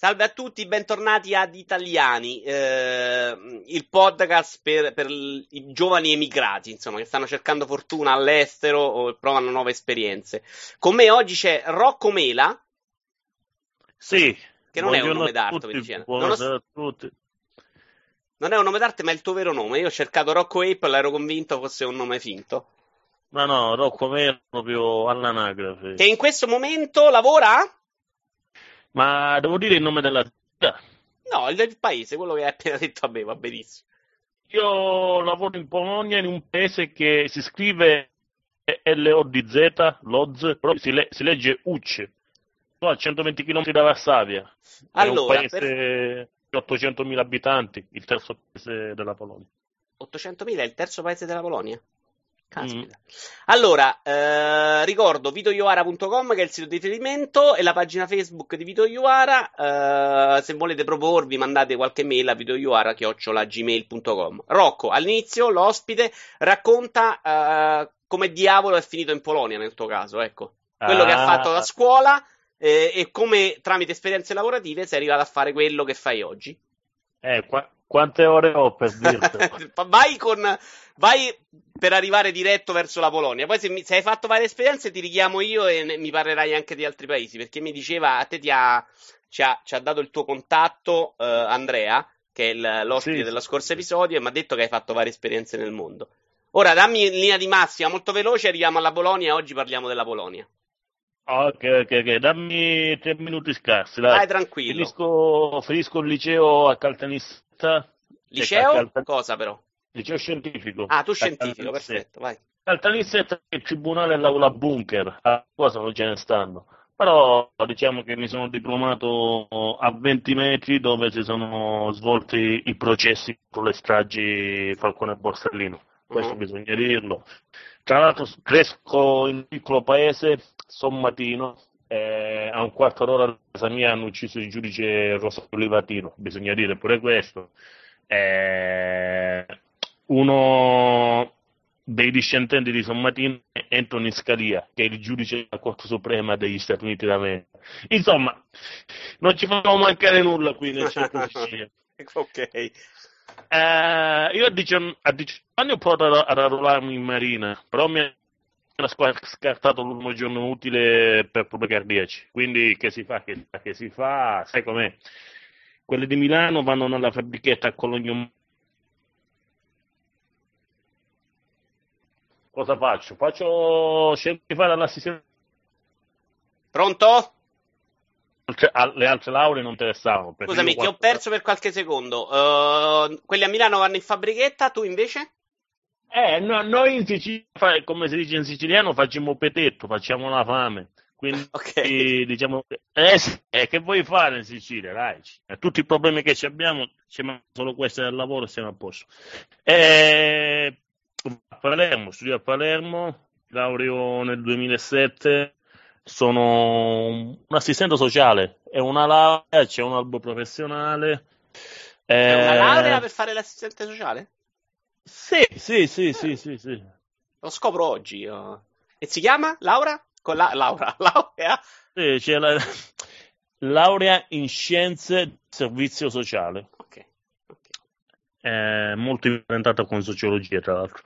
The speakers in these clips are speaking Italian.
Salve a tutti, bentornati ad Italiani, il podcast per i giovani emigrati, insomma, che stanno cercando fortuna all'estero o provano nuove esperienze. Con me oggi c'è Rocco Mela. Sì. Che non è un nome d'arte, mi diceva. Buonasera a tutti. Non è un nome d'arte, ma è il tuo vero nome. Io ho cercato Rocco Apple, ero convinto fosse un nome finto. Ma no, Rocco Mela è proprio all'anagrafe. Che in questo momento lavora? Ma devo dire il nome della città? No, il del paese, quello che hai appena detto a me, va benissimo. Io lavoro in Polonia, in un paese che si scrive L-O-D-Z, Lodz, però si legge Ucce, a 120 km da Varsavia. Allora, è un paese di 800.000 abitanti, il terzo paese della Polonia. 800.000 è il terzo paese della Polonia? Caspita. Allora, ricordo vitoioara.com, che è il sito di riferimento, e la pagina Facebook di Vitoioara. Se volete proporvi, mandate qualche mail a vitoioara@gmail.com. Rocco, all'inizio l'ospite racconta come diavolo è finito in Polonia, nel tuo caso, ecco, quello che ha fatto da scuola e come tramite esperienze lavorative sei arrivato a fare quello che fai oggi. Quante ore ho per dirtelo? Vai per arrivare diretto verso la Polonia. Poi se hai fatto varie esperienze ti richiamo io e mi parlerai anche di altri paesi, perché mi diceva, a te ci ha dato il tuo contatto Andrea, che è l'ospite dello scorso episodio, e mi ha detto che hai fatto varie esperienze nel mondo. Ora dammi in linea di massima, molto veloce, arriviamo alla Polonia, oggi parliamo della Polonia. Ok, dammi 3 minuti scarsi. Dai, tranquillo. Finisco il liceo a Caltanissetta. Liceo? Cosa però? Liceo scientifico. Ah, tu scientifico, perfetto, vai. Caltanissetta è il tribunale e l'aula bunker, cosa non ce ne stanno. Però diciamo che mi sono diplomato a 20 metri dove si sono svolti i processi sulle stragi Falcone e Borsellino. Questo bisogna dirlo. Tra l'altro cresco in un piccolo paese, sommatino, a un quarto d'ora da casa mia hanno ucciso il giudice Rosso Livatino, bisogna dire pure questo. Uno dei discendenti di sommatino è Anthony Scalia, che è il giudice della Corte Suprema degli Stati Uniti d'America. Insomma, non ci facciamo mancare nulla qui nel centro di Ok. Io a 18 anni ho provato ad arruolarmi in marina, però mi hanno scartato l'ultimo giorno utile per problemi cardiaci, quindi che si fa, sai com'è, quelle di Milano vanno nella fabbrichetta a Cologno. Cosa faccio? Scelgo di fare l'assistenza. Pronto? Le altre lauree non interessavano. Scusami, ti ho perso per qualche secondo. Quelli a Milano vanno in fabbrichetta, tu invece? No, noi in Sicilia, come si dice in siciliano, facciamo petetto, facciamo la fame. Quindi diciamo che vuoi fare in Sicilia, dai? Tutti i problemi che abbiamo, c'è solo questo del lavoro, siamo a posto. Studio a Palermo, laureo nel 2007. Sono un assistente sociale, è una laurea, c'è un albo professionale. È una laurea per fare l'assistente sociale? Sì. Lo scopro oggi. Io. E si chiama Laura? Con Laura, laurea? Sì, c'è la laurea in scienze del servizio sociale. Ok. È molto imparentata con sociologia, tra l'altro.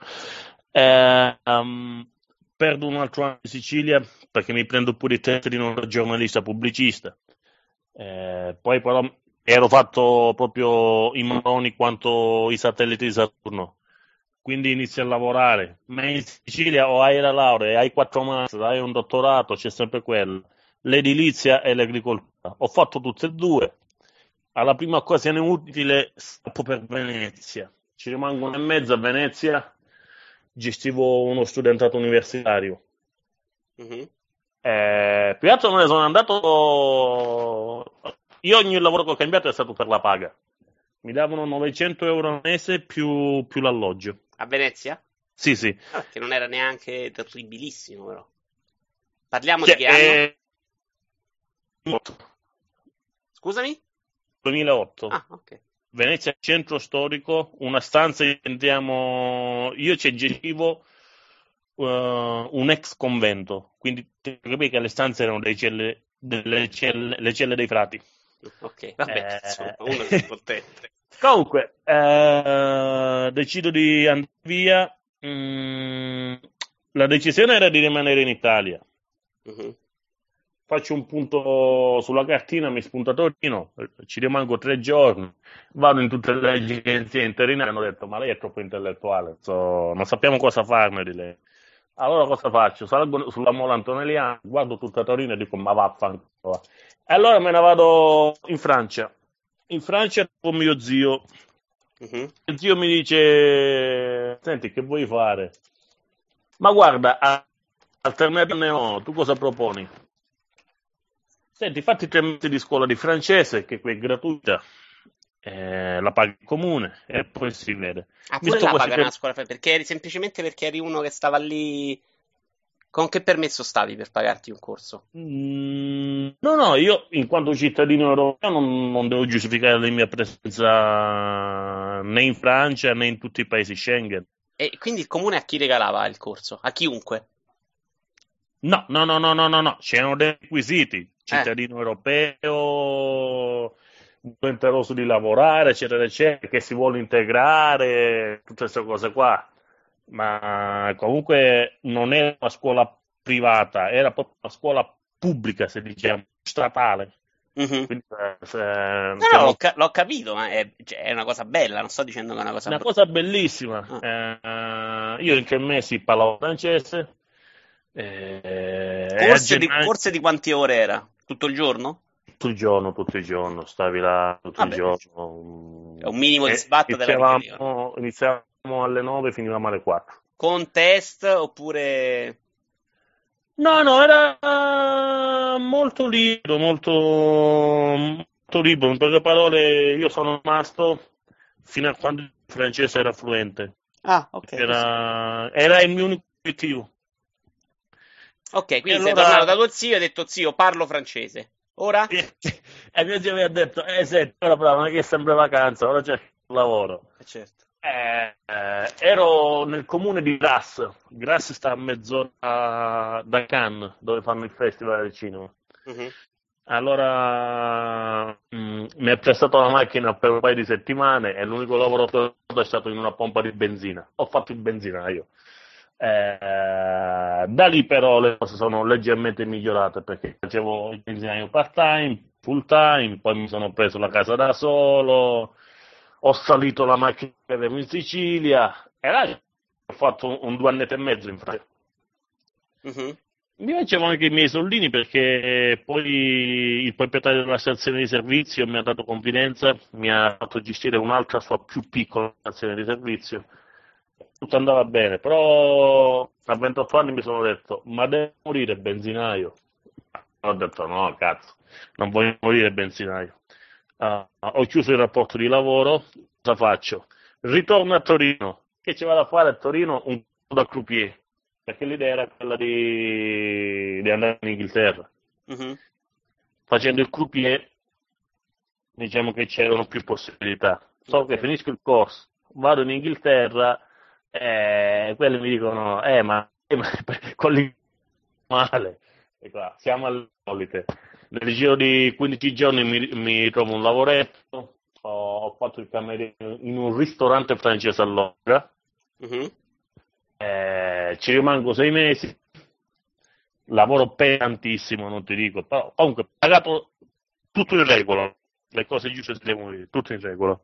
Perdo un altro anno in Sicilia perché mi prendo pure il test di non giornalista pubblicista. Poi però ero fatto proprio i maroni quanto i satelliti di Saturno. Quindi inizio a lavorare. Ma in Sicilia o hai la laurea, hai 4 master, hai un dottorato, c'è sempre quello. L'edilizia e l'agricoltura. Ho fatto tutte e due. Alla prima occasione utile scappo per Venezia. Ci rimango 1 anno e mezzo a Venezia. Gestivo uno studentato universitario. Più altro me ne sono andato. Io ogni lavoro che ho cambiato è stato per la paga. Mi davano 900 euro al mese più l'alloggio. A Venezia? Sì. Ah, che non era neanche terribilissimo, però. Parliamo di che anno? Scusami? 2008. Ah, ok. Venezia centro storico, una stanza io ci gestivo un ex convento, quindi capì che le stanze erano delle celle dei frati, Ok, vabbè, insomma, uno è potente. Comunque, decido di andare via. La decisione era di rimanere in Italia. Uh-huh. Faccio un punto sulla cartina, mi spunto a Torino, ci rimango 3 giorni, vado in tutte le agenzie interinali, hanno detto ma lei è troppo intellettuale, non sappiamo cosa farne di lei. Allora cosa faccio? Salgo sulla Mola Antonelliana, guardo tutta Torino e dico ma vaffanculo. E allora me ne vado in Francia. In Francia con mio zio. Uh-huh. Mio zio mi dice, senti, che vuoi fare? Ma guarda, alternativa ne ho, tu cosa proponi? Senti, fatti 3 mesi di scuola di francese, che è gratuita, la paga il comune e poi si vede. Ah, pure la paga una scuola, perché eri, semplicemente perché eri uno che stava lì. Con che permesso stavi per pagarti un corso? No, io in quanto cittadino europeo non devo giustificare la mia presenza né in Francia né in tutti i paesi Schengen. E quindi il comune a chi regalava il corso? A chiunque? No, c'erano dei requisiti. Cittadino europeo, volenteroso di lavorare, eccetera, eccetera, che si vuole integrare, tutte queste cose qua. Ma comunque non era una scuola privata, era proprio una scuola pubblica, se diciamo, statale. Uh-huh. Quindi, l'ho capito, ma è una cosa bella, non sto dicendo che è una cosa bellissima. Io in 3 mesi parlavo francese. Corse di quante ore era? Tutto il giorno? Tutto il giorno, stavi là tutto il giorno. È un minimo di sbatto della vita. Iniziavamo alle 9 e finivamo alle 4. Con test oppure? No, era molto libero, in poche parole. Io sono rimasto fino a quando il francese era fluente. Ah, ok. Era il mio unico obiettivo. Ok, quindi allora, sei tornato da tuo zio e hai detto zio, parlo francese. Ora? E mio zio mi ha detto, senti, ora bravo, non è che sembra vacanza, ora c'è un lavoro. Certo. Ero nel comune di Grasse. Grasse sta a mezz'ora da Cannes, dove fanno il festival del cinema. Uh-huh. Allora mi è prestato la macchina per un paio di settimane e l'unico lavoro che ho fatto è stato in una pompa di benzina. Ho fatto il benzinaio. Da lì però le cose sono leggermente migliorate, perché facevo il benzinaio part time, full time, poi mi sono preso la casa da solo, ho salito la macchina che avevo in Sicilia e là ho fatto un 2 anni e mezzo in Francia. Uh-huh. Mi facevano anche i miei soldini, perché poi il proprietario della stazione di servizio mi ha dato confidenza, mi ha fatto gestire un'altra sua più piccola stazione di servizio. Tutto andava bene, però a 28 anni mi sono detto, ma devo morire benzinaio? Ho detto no, cazzo, non voglio morire benzinaio. Ho chiuso il rapporto di lavoro, cosa faccio? Ritorno a Torino. Che ci vado a fare a Torino? Un po' da croupier, perché l'idea era quella di andare in Inghilterra. Uh-huh. Facendo il croupier, diciamo che c'erano più possibilità. Solo che finisco il corso, vado in Inghilterra, quelli mi dicono ma con lì male, e qua siamo alle solite. Nel giro di 15 giorni mi trovo un lavoretto, ho fatto il cameriere in un ristorante francese a Londra. Uh-huh. Ci rimango 6 mesi, lavoro pesantissimo, non ti dico, però comunque pagato tutto in regola, le cose giuste si devono dire, tutto in regola.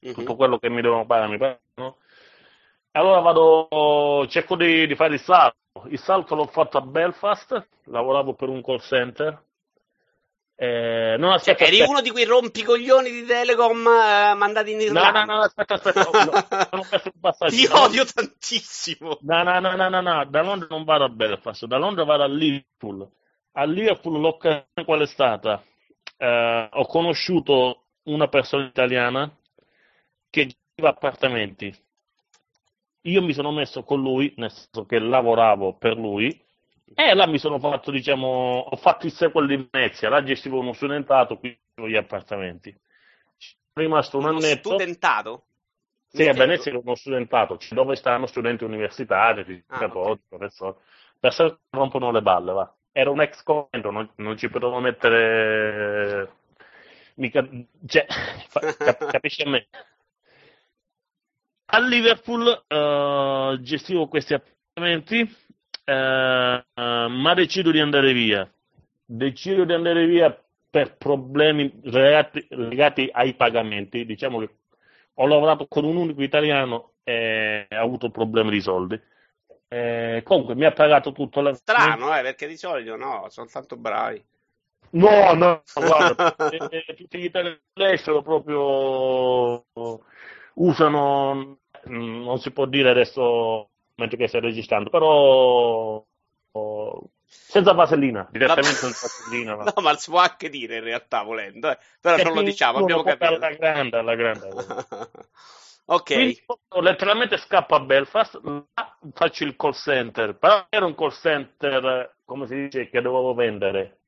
Uh-huh. Tutto quello che mi devono pagare mi pagano. Allora vado, cerco di fare il salto. Il salto l'ho fatto a Belfast, lavoravo per un call center. Eri uno di quei rompicoglioni di Telecom mandati in Irlanda? No, aspetta. Sono perso il passaggio. Ti odio tantissimo. No, da Londra non vado a Belfast, da Londra vado a Liverpool. A Liverpool l'occasione qual è stata? Ho conosciuto una persona italiana che gestiva appartamenti. Io mi sono messo con lui, nel senso che lavoravo per lui, e là mi sono fatto, ho fatto il sequel di Venezia, là gestivo uno studentato, quindi gli appartamenti. Ci sono rimasto un annetto. Uno studentato? Sì, a Venezia era uno studentato, dove stanno studenti universitari, ricercatori, professori, persone che rompono le balle, va. Era un ex convento, non ci potevo mettere mica, cioè, capisci a me. A Liverpool gestivo questi appartamenti, ma decido di andare via. Decido di andare via per problemi legati ai pagamenti. Diciamo che ho lavorato con un unico italiano e ho avuto problemi di soldi. Comunque mi ha pagato tutto la... Strano, perché di solito no, sono tanto bravi. No, guarda, tutti gli italiani all'estero proprio usano, non si può dire adesso mentre che stai registrando, però senza vasellina, direttamente senza vasellina. No, ma si può anche dire in realtà volendo, però non lo diciamo, abbiamo capito. Alla grande. Ok. Quindi, letteralmente scappo a Belfast, faccio il call center, però era un call center, come si dice, che dovevo vendere.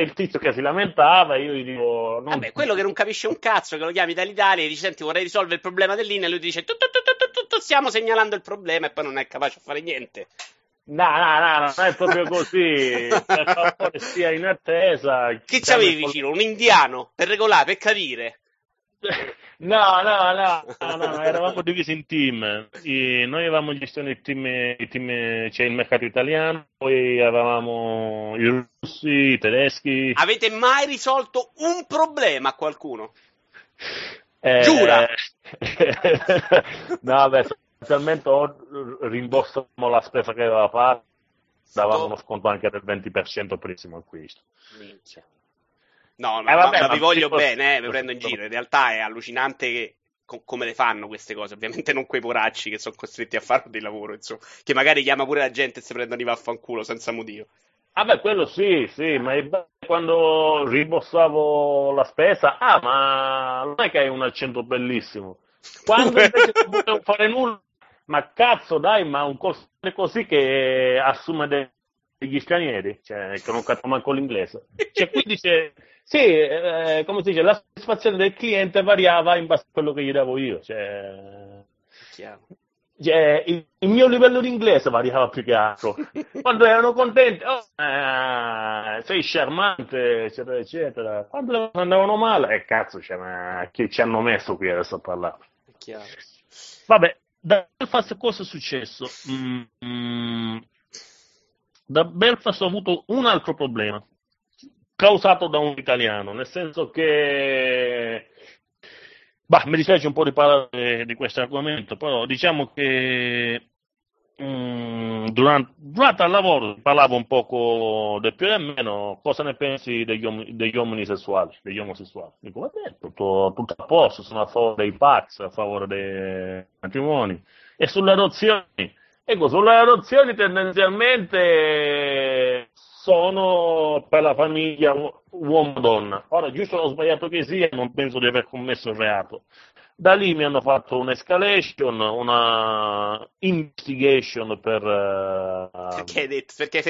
Il tizio che si lamentava, io gli dico... Vabbè, quello che non capisce un cazzo, che lo chiami dall'Italia e dici, senti, vorrei risolvere il problema dell'INAIL, e lui dice, stiamo segnalando il problema, e poi non è capace a fare niente. No, non è proprio così. Per favore, sia in attesa. Chi c'avevi vicino? Un indiano? Per regolare, per capire. No, eravamo divisi in team. E noi avevamo gestione il team, cioè il mercato italiano, poi avevamo i russi, i tedeschi. Avete mai risolto un problema a qualcuno? Giura? No, beh, sostanzialmente rimborsavamo la spesa che aveva fatto, davamo uno sconto anche del 20% per il primo acquisto. Minchia. No, vabbè, ma vi voglio bene, vi prendo in giro. In realtà è allucinante che, come le fanno queste cose. Ovviamente non quei poracci che sono costretti a fare del lavoro, insomma, che magari chiama pure la gente e si prendono i vaffanculo senza motivo. Ah beh, quello sì, ma quando rimborsavo la spesa, ma non è che hai un accento bellissimo. Quando invece non potevo fare nulla, ma cazzo dai, ma un costo così che assume degli stranieri, cioè che non capisco manco l'inglese. Cioè qui dice... Sì, come si dice, la soddisfazione del cliente variava in base a quello che gli davo io. Cioè, il mio livello di inglese variava più che altro. Quando erano contenti, sei charmante, eccetera, eccetera. Quando andavano male, cazzo, cioè, ma che ci hanno messo qui adesso a parlare? È chiaro. Vabbè, da Belfast cosa è successo? Da Belfast ho avuto un altro problema, causato da un italiano, nel senso che mi dispiace un po' di parlare di questo argomento, però diciamo che durante il lavoro parlavo un poco del più e meno, cosa ne pensi degli uomini sessuali, degli omosessuali. Dico, vabbè, tutto a posto, sono a favore dei packs, a favore dei matrimoni. E sulle adozioni? Ecco, sulle adozioni tendenzialmente... sono per la famiglia uomo-donna. Ora, giusto o sbagliato che sia, non penso di aver commesso il reato. Da lì mi hanno fatto un'escalation, una investigation per... Perché hai detto? Perché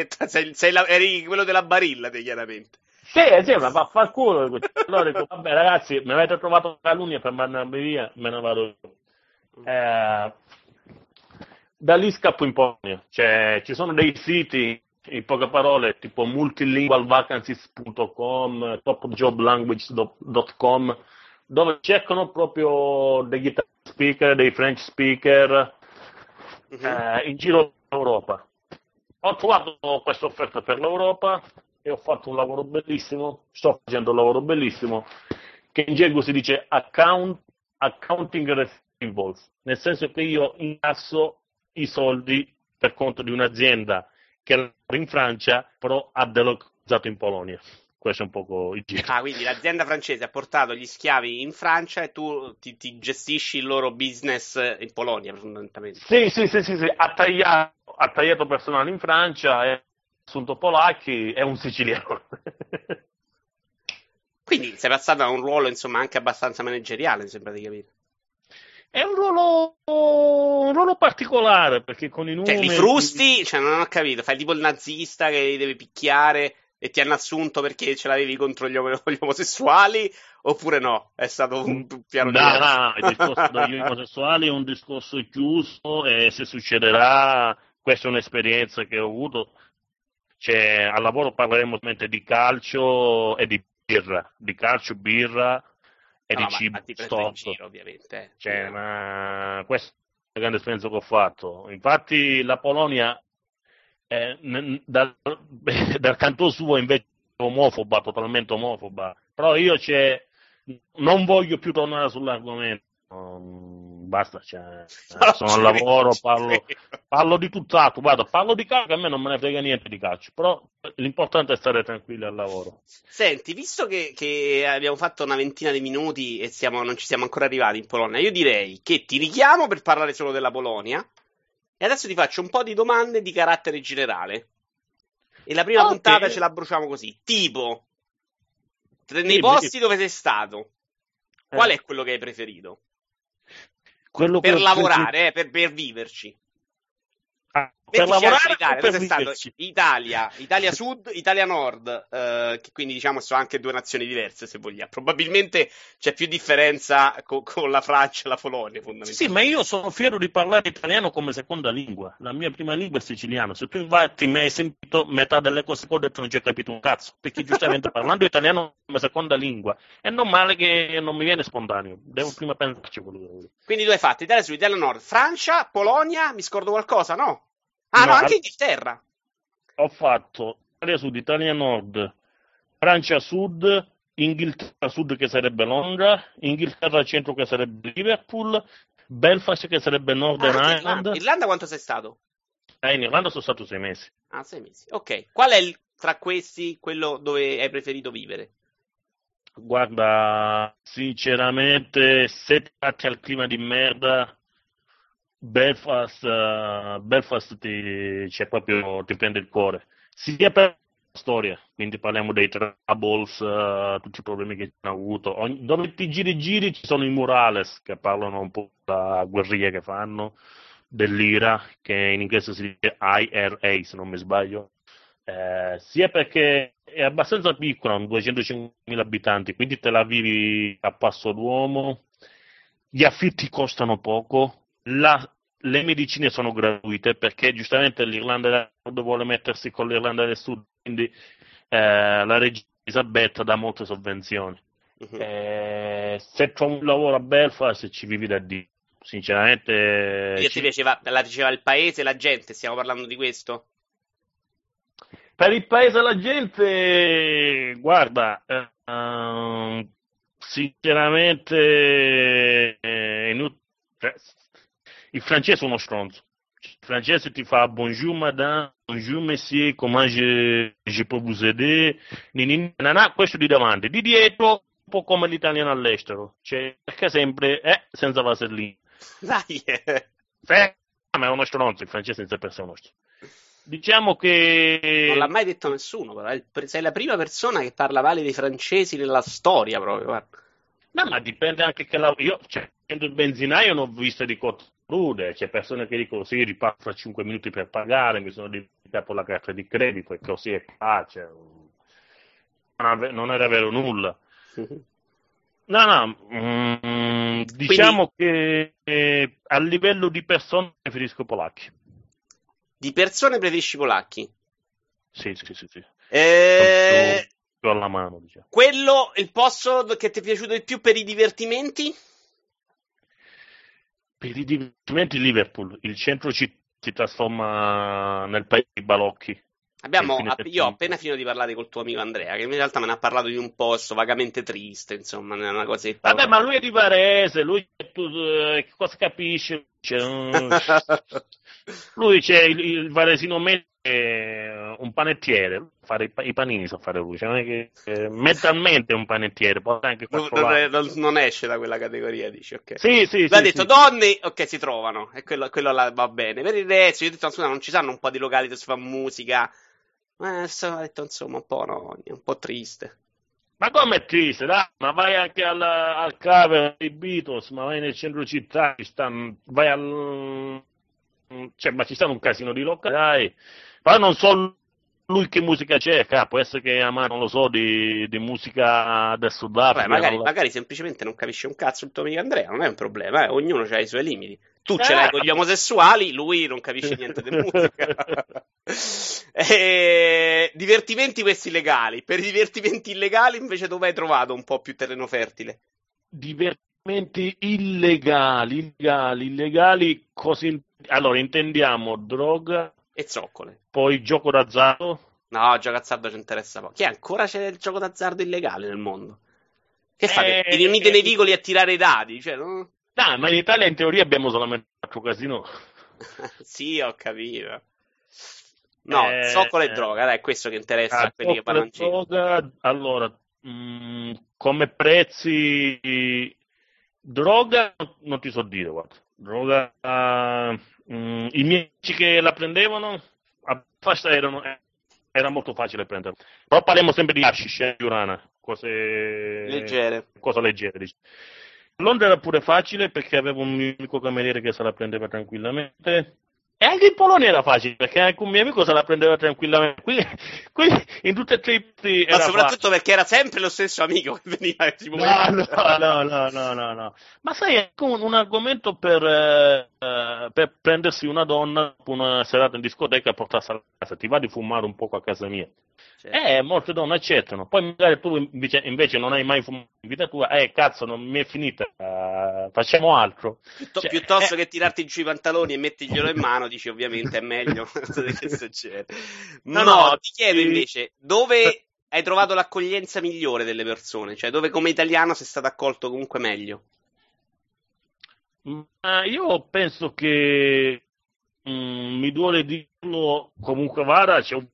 eri quello della barilla, chiaramente. Sì, ma va a far culo. Allora dico, vabbè ragazzi, mi avete trovato calunnia per mandarmi via, me ne vado io. Da lì scappo in Polonia. Cioè, ci sono dei siti... in poche parole, tipo multilingualvacancies.com, topjoblanguage.com, dove cercano proprio degli Italian speaker, dei French speaker in giro per l'Europa. Ho trovato questa offerta per l'Europa e ho fatto un lavoro bellissimo, sto facendo un lavoro bellissimo, che in gergo si dice accounting receivables, nel senso che io incasso i soldi per conto di un'azienda che in Francia però ha delocalizzato in Polonia. Questo è un poco il giro. Quindi l'azienda francese ha portato gli schiavi in Francia e tu ti gestisci il loro business in Polonia fondamentalmente. Sì. Ha tagliato personale in Francia, è assunto polacchi e un siciliano. Quindi sei passato a un ruolo insomma anche abbastanza manageriale, mi sembra di capire. È un ruolo particolare, perché con i numeri... Cioè, li frusti? Cioè, non ho capito. Fai tipo il nazista che li deve picchiare e ti hanno assunto perché ce l'avevi contro gli omosessuali, oppure no? È stato un piano diverso. No, il discorso degli omosessuali è un discorso chiuso, e se succederà, questa è un'esperienza che ho avuto. Cioè, al lavoro parleremo ovviamente di calcio e di birra, di calcio, birra e no, di cibo storto. Ovviamente. Cioè, ma questa è la grande esperienza che ho fatto. Infatti la Polonia dal canto suo invece è omofoba, totalmente omofoba. Però io non voglio più tornare sull'argomento. Basta, sono al lavoro, parlo di tutt'altro, parlo di calcio, a me non me ne frega niente di calcio, però l'importante è stare tranquilli al lavoro. Senti, visto che abbiamo fatto una ventina di minuti e non ci siamo ancora arrivati in Polonia, io direi che ti richiamo per parlare solo della Polonia e adesso ti faccio un po' di domande di carattere generale e la prima puntata ce la bruciamo così, tipo nei posti dove sei stato, qual è quello che hai preferito? Quello per lavorare, per viverci. Per lavorare Italia, per viverci. Italia Sud, Italia Nord, che quindi diciamo sono anche due nazioni diverse se vogliamo. Probabilmente c'è più differenza con la Francia e la Polonia fondamentalmente. Sì, ma io sono fiero di parlare italiano come seconda lingua. La mia prima lingua è siciliano. Se tu infatti mi hai sentito metà delle cose che ho detto non ci hai capito un cazzo, perché giustamente parlando italiano come seconda lingua è normale che non mi viene spontaneo. Devo prima pensarci quello che voglio. Quindi due fatti, Italia Sud, Italia Nord, Francia, Polonia, mi scordo qualcosa, no? Ah no, anche Inghilterra. Ho fatto Italia Sud, Italia Nord, Francia Sud, Inghilterra Sud che sarebbe Londra, Inghilterra Centro che sarebbe Liverpool, Belfast che sarebbe Northern Ireland. Irlanda quanto sei stato? In Irlanda sono stato 6 mesi. Ah, 6 mesi, ok. Qual è tra questi quello dove hai preferito vivere? Guarda, sinceramente, se tratti al clima di merda, Belfast ti prende il cuore, sia per la storia, quindi parliamo dei troubles, tutti i problemi che hanno avuto, dove ti giri ci sono i murales che parlano un po' della guerriglia che fanno, dell'IRA, che in inglese si dice IRA se non mi sbaglio, sia perché è abbastanza piccola, 250.000 abitanti, quindi te la vivi a passo d'uomo, gli affitti costano poco, le medicine sono gratuite perché giustamente l'Irlanda del Nord vuole mettersi con l'Irlanda del Sud, quindi la regina Elisabetta dà molte sovvenzioni. Se trovi un lavoro a Belfast ci vivi da Dio, sinceramente. Ti piaceva, la diceva il paese, la gente, stiamo parlando di questo? Per il paese, la gente, guarda, sinceramente è inutile. Il francese è uno stronzo. Il francese ti fa bonjour madame, bonjour monsieur, comment je peux vous aider? Questo di davanti, di dietro, un po' come l'italiano all'estero. Cioè, perché sempre senza vasellina. Dai! Ma è uno stronzo, il francese senza per sé è uno stronzo. Diciamo che... Non l'ha mai detto nessuno, però sei la prima persona che parla male dei francesi nella storia, proprio, guarda. No, ma dipende anche che la... Io, il benzinaio non ho visto di cotto crude, c'è persone che dicono sì, riparto fra 5 minuti per pagare, mi sono dimenticato la carta di credito e così è pace, non era vero nulla. Diciamo quindi, che a livello di persone preferisco polacchi. Di persone preferisci polacchi? Sì. Tutto alla mano, diciamo. Quello, il posto che ti è piaciuto di più per i divertimenti? Per i divertimenti Liverpool, il centro si trasforma nel paese di balocchi. Io ho appena finito di parlare col tuo amico Andrea, che in realtà me ne ha parlato di un posto vagamente triste, insomma, una cosetta. Vabbè, ma lui è di Varese, lui che cosa capisce? Lui c'è il varesino medio, un panettiere, fare i panini sa fare lui, non è che mentalmente è un panettiere, poi anche non esce da quella categoria, dici, ok. Sì, l'ha detto. Donne, ok, si trovano e quello là va bene. Per il resto, io ho detto, scusa, non ci sanno un po' di locali dove si fa musica? Ma ho detto, insomma, un po' triste. Ma come è triste, dai? Ma vai anche al cover dei Beatles, ma vai nel centro città, ma ci stanno un casino di locali, dai. Ma non so lui che musica c'è, capo? Può essere che ama, non lo so, di musica del Sudafrica. Magari semplicemente non capisce un cazzo il tuo amico Andrea, non è un problema, ognuno ha i suoi limiti. Tu ce l'hai con gli omosessuali, lui non capisce niente di musica. Divertimenti questi legali. Per i divertimenti illegali invece dove hai trovato un po' più terreno fertile? Divertimenti illegali così. Allora, intendiamo droga e zoccole. Poi gioco d'azzardo? No, gioco d'azzardo ci interessa poco. Che ancora c'è il gioco d'azzardo illegale nel mondo? Che fate? Vi riunite nei vicoli a tirare i dadi? Cioè, no? No, ma in Italia in teoria abbiamo solamente un casino. Sì, ho capito. No, zoccola e droga, dai, è questo che interessa a quelli che vanno in giro. Allora, come prezzi, droga non ti so dire, guarda. Droga, i miei amici che la prendevano a fascia era molto facile prenderla. Però parliamo sempre di hashish, di urana, cose leggere, diciamo. Londra era pure facile perché avevo un mio amico cameriere che se la prendeva tranquillamente, e anche in Polonia era facile perché anche un mio amico se la prendeva tranquillamente, quindi in tutte e tre i punti era, ma soprattutto facile, perché era sempre lo stesso amico che veniva in questi momenti. No. Ma sai, è un argomento per prendersi una donna una serata in discoteca e portarsi a casa, ti va di fumare un poco a casa mia. Certo. Molte donne accettano, poi magari tu invece non hai mai fumato in vita tua, cazzo, non mi è finita, facciamo altro. Piuttosto che tirarti giù i pantaloni e metterglielo in mano, dici ovviamente è meglio. Che succede? No, ti chiedo invece dove hai trovato l'accoglienza migliore delle persone, cioè dove come italiano sei stato accolto comunque meglio? Ma io penso che mi duole dirlo, comunque vada, c'è un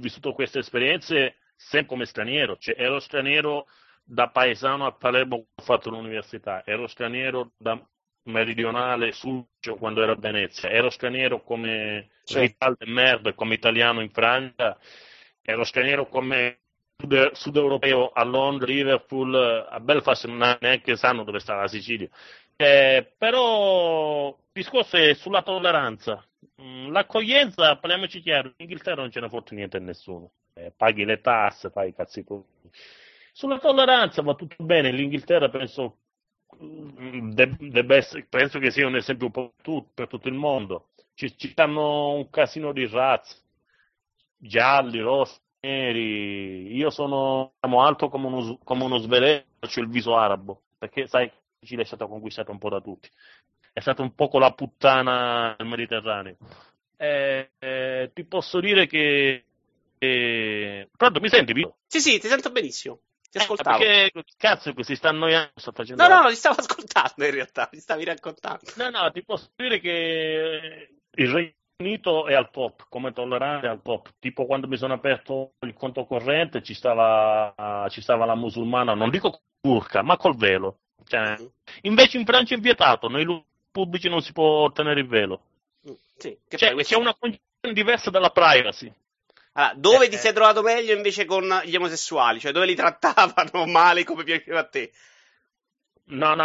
vissuto queste esperienze sempre come straniero, cioè ero straniero da paesano a Palermo quando ho fatto l'università, ero straniero da meridionale sul quando ero a Venezia, ero straniero come ritalde merda come italiano in Francia, ero straniero come sud europeo a Londra, Liverpool, a Belfast non neanche sanno dove sta la Sicilia. Però il discorso è sulla tolleranza. L'accoglienza, parliamoci chiaro, in Inghilterra non ce ne fotte niente a nessuno, paghi le tasse, fai i cazzi tuoi. Sulla tolleranza va tutto bene, l'Inghilterra penso penso che sia un esempio un po' per tutto il mondo. Ci stanno un casino di razze, gialli, rossi, neri. Io sono alto come uno svedese, cioè il viso arabo, perché sai, Cile è stata conquistata un po' da tutti, è stata un po' con la puttana del Mediterraneo. Ti posso dire che pronto, mi senti? Sì, ti sento benissimo, ti ascoltavo. Perché cazzo che si sta annoiando, sto facendo. No, ti stavo ascoltando in realtà, mi stavi raccontando. No, ti posso dire che il Regno Unito è al top, come tollerante è al top. Tipo quando mi sono aperto il conto corrente ci stava la musulmana, non dico burka, ma col velo. Cioè, invece in Francia è vietato, nei luoghi pubblici non si può tenere il velo. Sì, che cioè, c'è una concezione diversa dalla privacy. Allora, dove ti sei trovato meglio invece con gli omosessuali? Cioè dove li trattavano male come piaceva a te? No,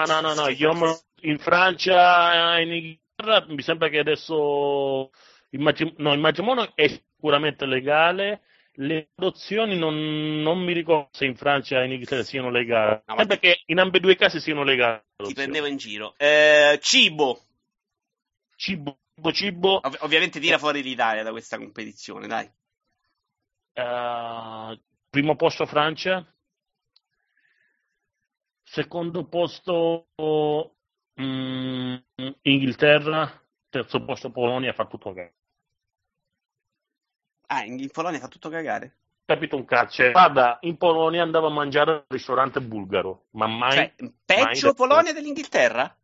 io in Francia, in Inghilterra mi sembra che adesso il matrimonio è sicuramente legale. Le adozioni non mi ricordo se in Francia e in Inghilterra siano legali, sempre che in ambedue i casi siano legali. Ti prendevo in giro. Cibo. Ovviamente tira fuori l'Italia da questa competizione, dai. Primo posto Francia, secondo posto Inghilterra, terzo posto Polonia, fa tutto cagare. In Polonia fa tutto cagare? Capito un cazzo. Guarda, in Polonia andavo a mangiare al ristorante bulgaro, ma mai... Cioè, peggio mai Polonia dell'Inghilterra?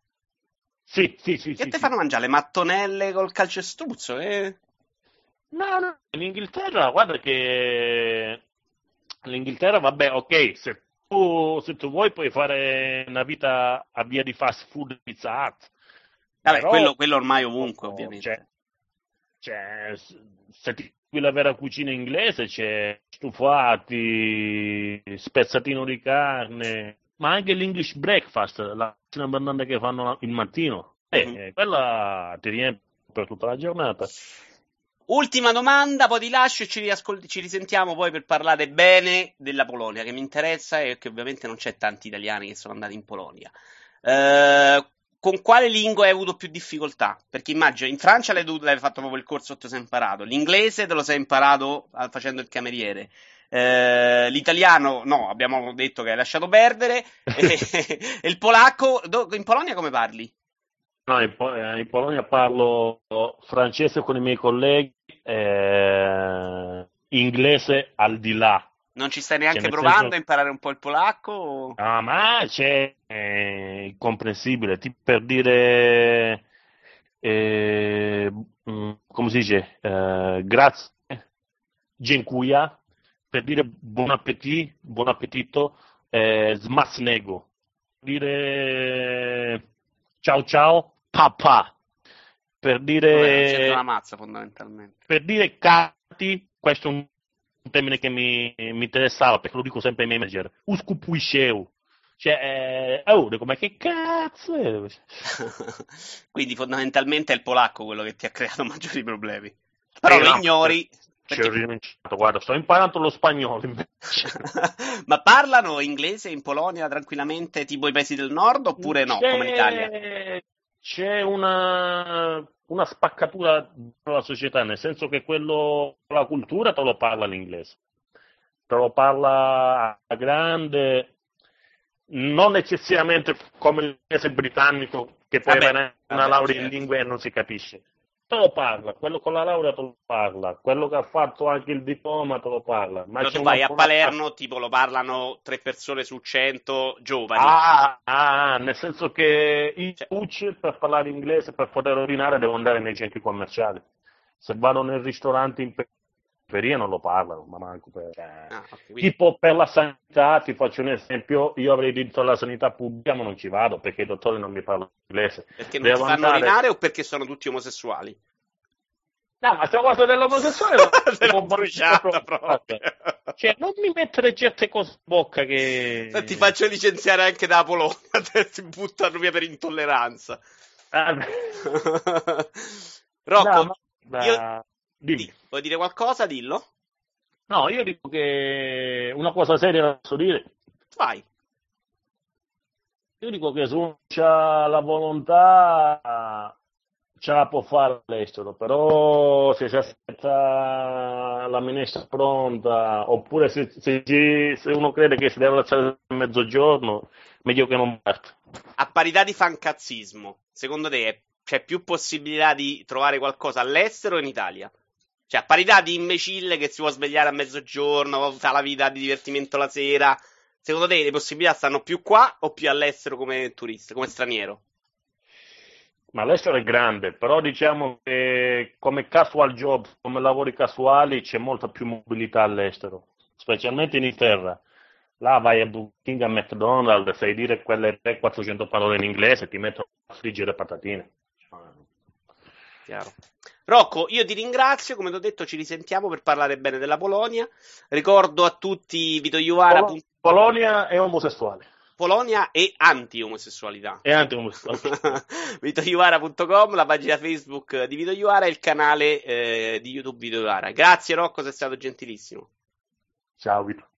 Sì. Che te fanno mangiare? Le mattonelle col calcestruzzo? No, in Inghilterra, guarda che... L'Inghilterra, vabbè, ok, se tu vuoi puoi fare una vita a via di fast food, pizza hut. Vabbè, però... quello ormai ovunque, ovviamente. Cioè se ti... Qui la vera cucina inglese c'è stufati, spezzatino di carne, ma anche l'English breakfast, la cena abbondante che fanno il mattino. Quella ti riempie per tutta la giornata. Ultima domanda, poi ti lascio e ci risentiamo poi per parlare bene della Polonia, che mi interessa e che ovviamente non c'è tanti italiani che sono andati in Polonia. Con quale lingua hai avuto più difficoltà? Perché immagino, in Francia l'hai fatto proprio il corso e te lo sei imparato, l'inglese te lo sei imparato facendo il cameriere, l'italiano no, abbiamo detto che hai lasciato perdere, e il polacco, in Polonia come parli? No, in Polonia parlo francese con i miei colleghi, inglese al di là. Non ci stai neanche provando a imparare un po' il polacco? O... Ah, ma c'è, incomprensibile, tipo per dire, come si dice, grazie, dziękuję, per dire buon appetito, smacznego, per dire... Ciao ciao, papà, per dire... C'è una mazza fondamentalmente. Per dire catti, questo è un termine che mi interessava, perché lo dico sempre ai miei manager, uscupuisceu, cioè, dico, ma che cazzo è? Quindi fondamentalmente è il polacco quello che ti ha creato maggiori problemi, però lo ignori... Perché... Guarda, sto imparando lo spagnolo invece. Ma parlano inglese in Polonia tranquillamente, tipo i paesi del nord, oppure no, come l'Italia? C'è una spaccatura della società, nel senso che quello, la cultura te lo parla l'inglese, te lo parla a grande, non necessariamente come l'inglese britannico, che poi avere una laurea certo. In lingua e non si capisce. Te lo parla, quello con la laurea te lo parla, quello che ha fatto anche il diploma te lo parla. Ma tu vai a Palermo, tipo lo parlano 3 persone su 100 giovani. Nel senso che i coach per parlare inglese, per poter ordinare, devo andare nei centri commerciali. Se vado nel ristorante in periferia non lo parlano, ma manco per... quindi... Tipo per la sanità, ti faccio un esempio, io avrei diritto alla sanità pubblica ma non ci vado perché i dottori non mi parlano inglese. Perché non ti fanno ordinare o perché sono tutti omosessuali? No, ma sta cosa dell'omosessuale l'ho bruciata proprio. Cioè, non mi mettere certe cose in bocca che... Ti faccio licenziare anche da Polonia, ti buttano via per intolleranza. Rocco, no, ma... io... Dimmi. Vuoi dire qualcosa? Dillo. No, io dico che una cosa seria la posso dire. Vai. Io dico che se uno ha la volontà ce la può fare all'estero, però se si aspetta la minestra pronta, oppure se uno crede che si deve lasciare a mezzogiorno, meglio che non parte. A parità di fancazzismo, secondo te c'è più possibilità di trovare qualcosa all'estero o in Italia? Cioè, a parità di imbecille che si può svegliare a mezzogiorno, fa la vita di divertimento la sera, secondo te le possibilità stanno più qua o più all'estero come turista, come straniero? Ma l'estero è grande, però diciamo che come casual job, come lavori casuali, c'è molta più mobilità all'estero, specialmente in Inghilterra. Là vai a Booking, a McDonald's, sai dire quelle 300-400 parole in inglese, ti mettono a friggere patatine. Chiaro. Rocco, io ti ringrazio, come ti ho detto ci risentiamo per parlare bene della Polonia. Ricordo a tutti Vitoioara. Polonia è omosessuale. Polonia e anti-omosessualità. E anti-omosessualità. Vitoioara.com, la pagina Facebook di Vitoioara e il canale di YouTube Vitoioara. Grazie Rocco, sei stato gentilissimo. Ciao Vito.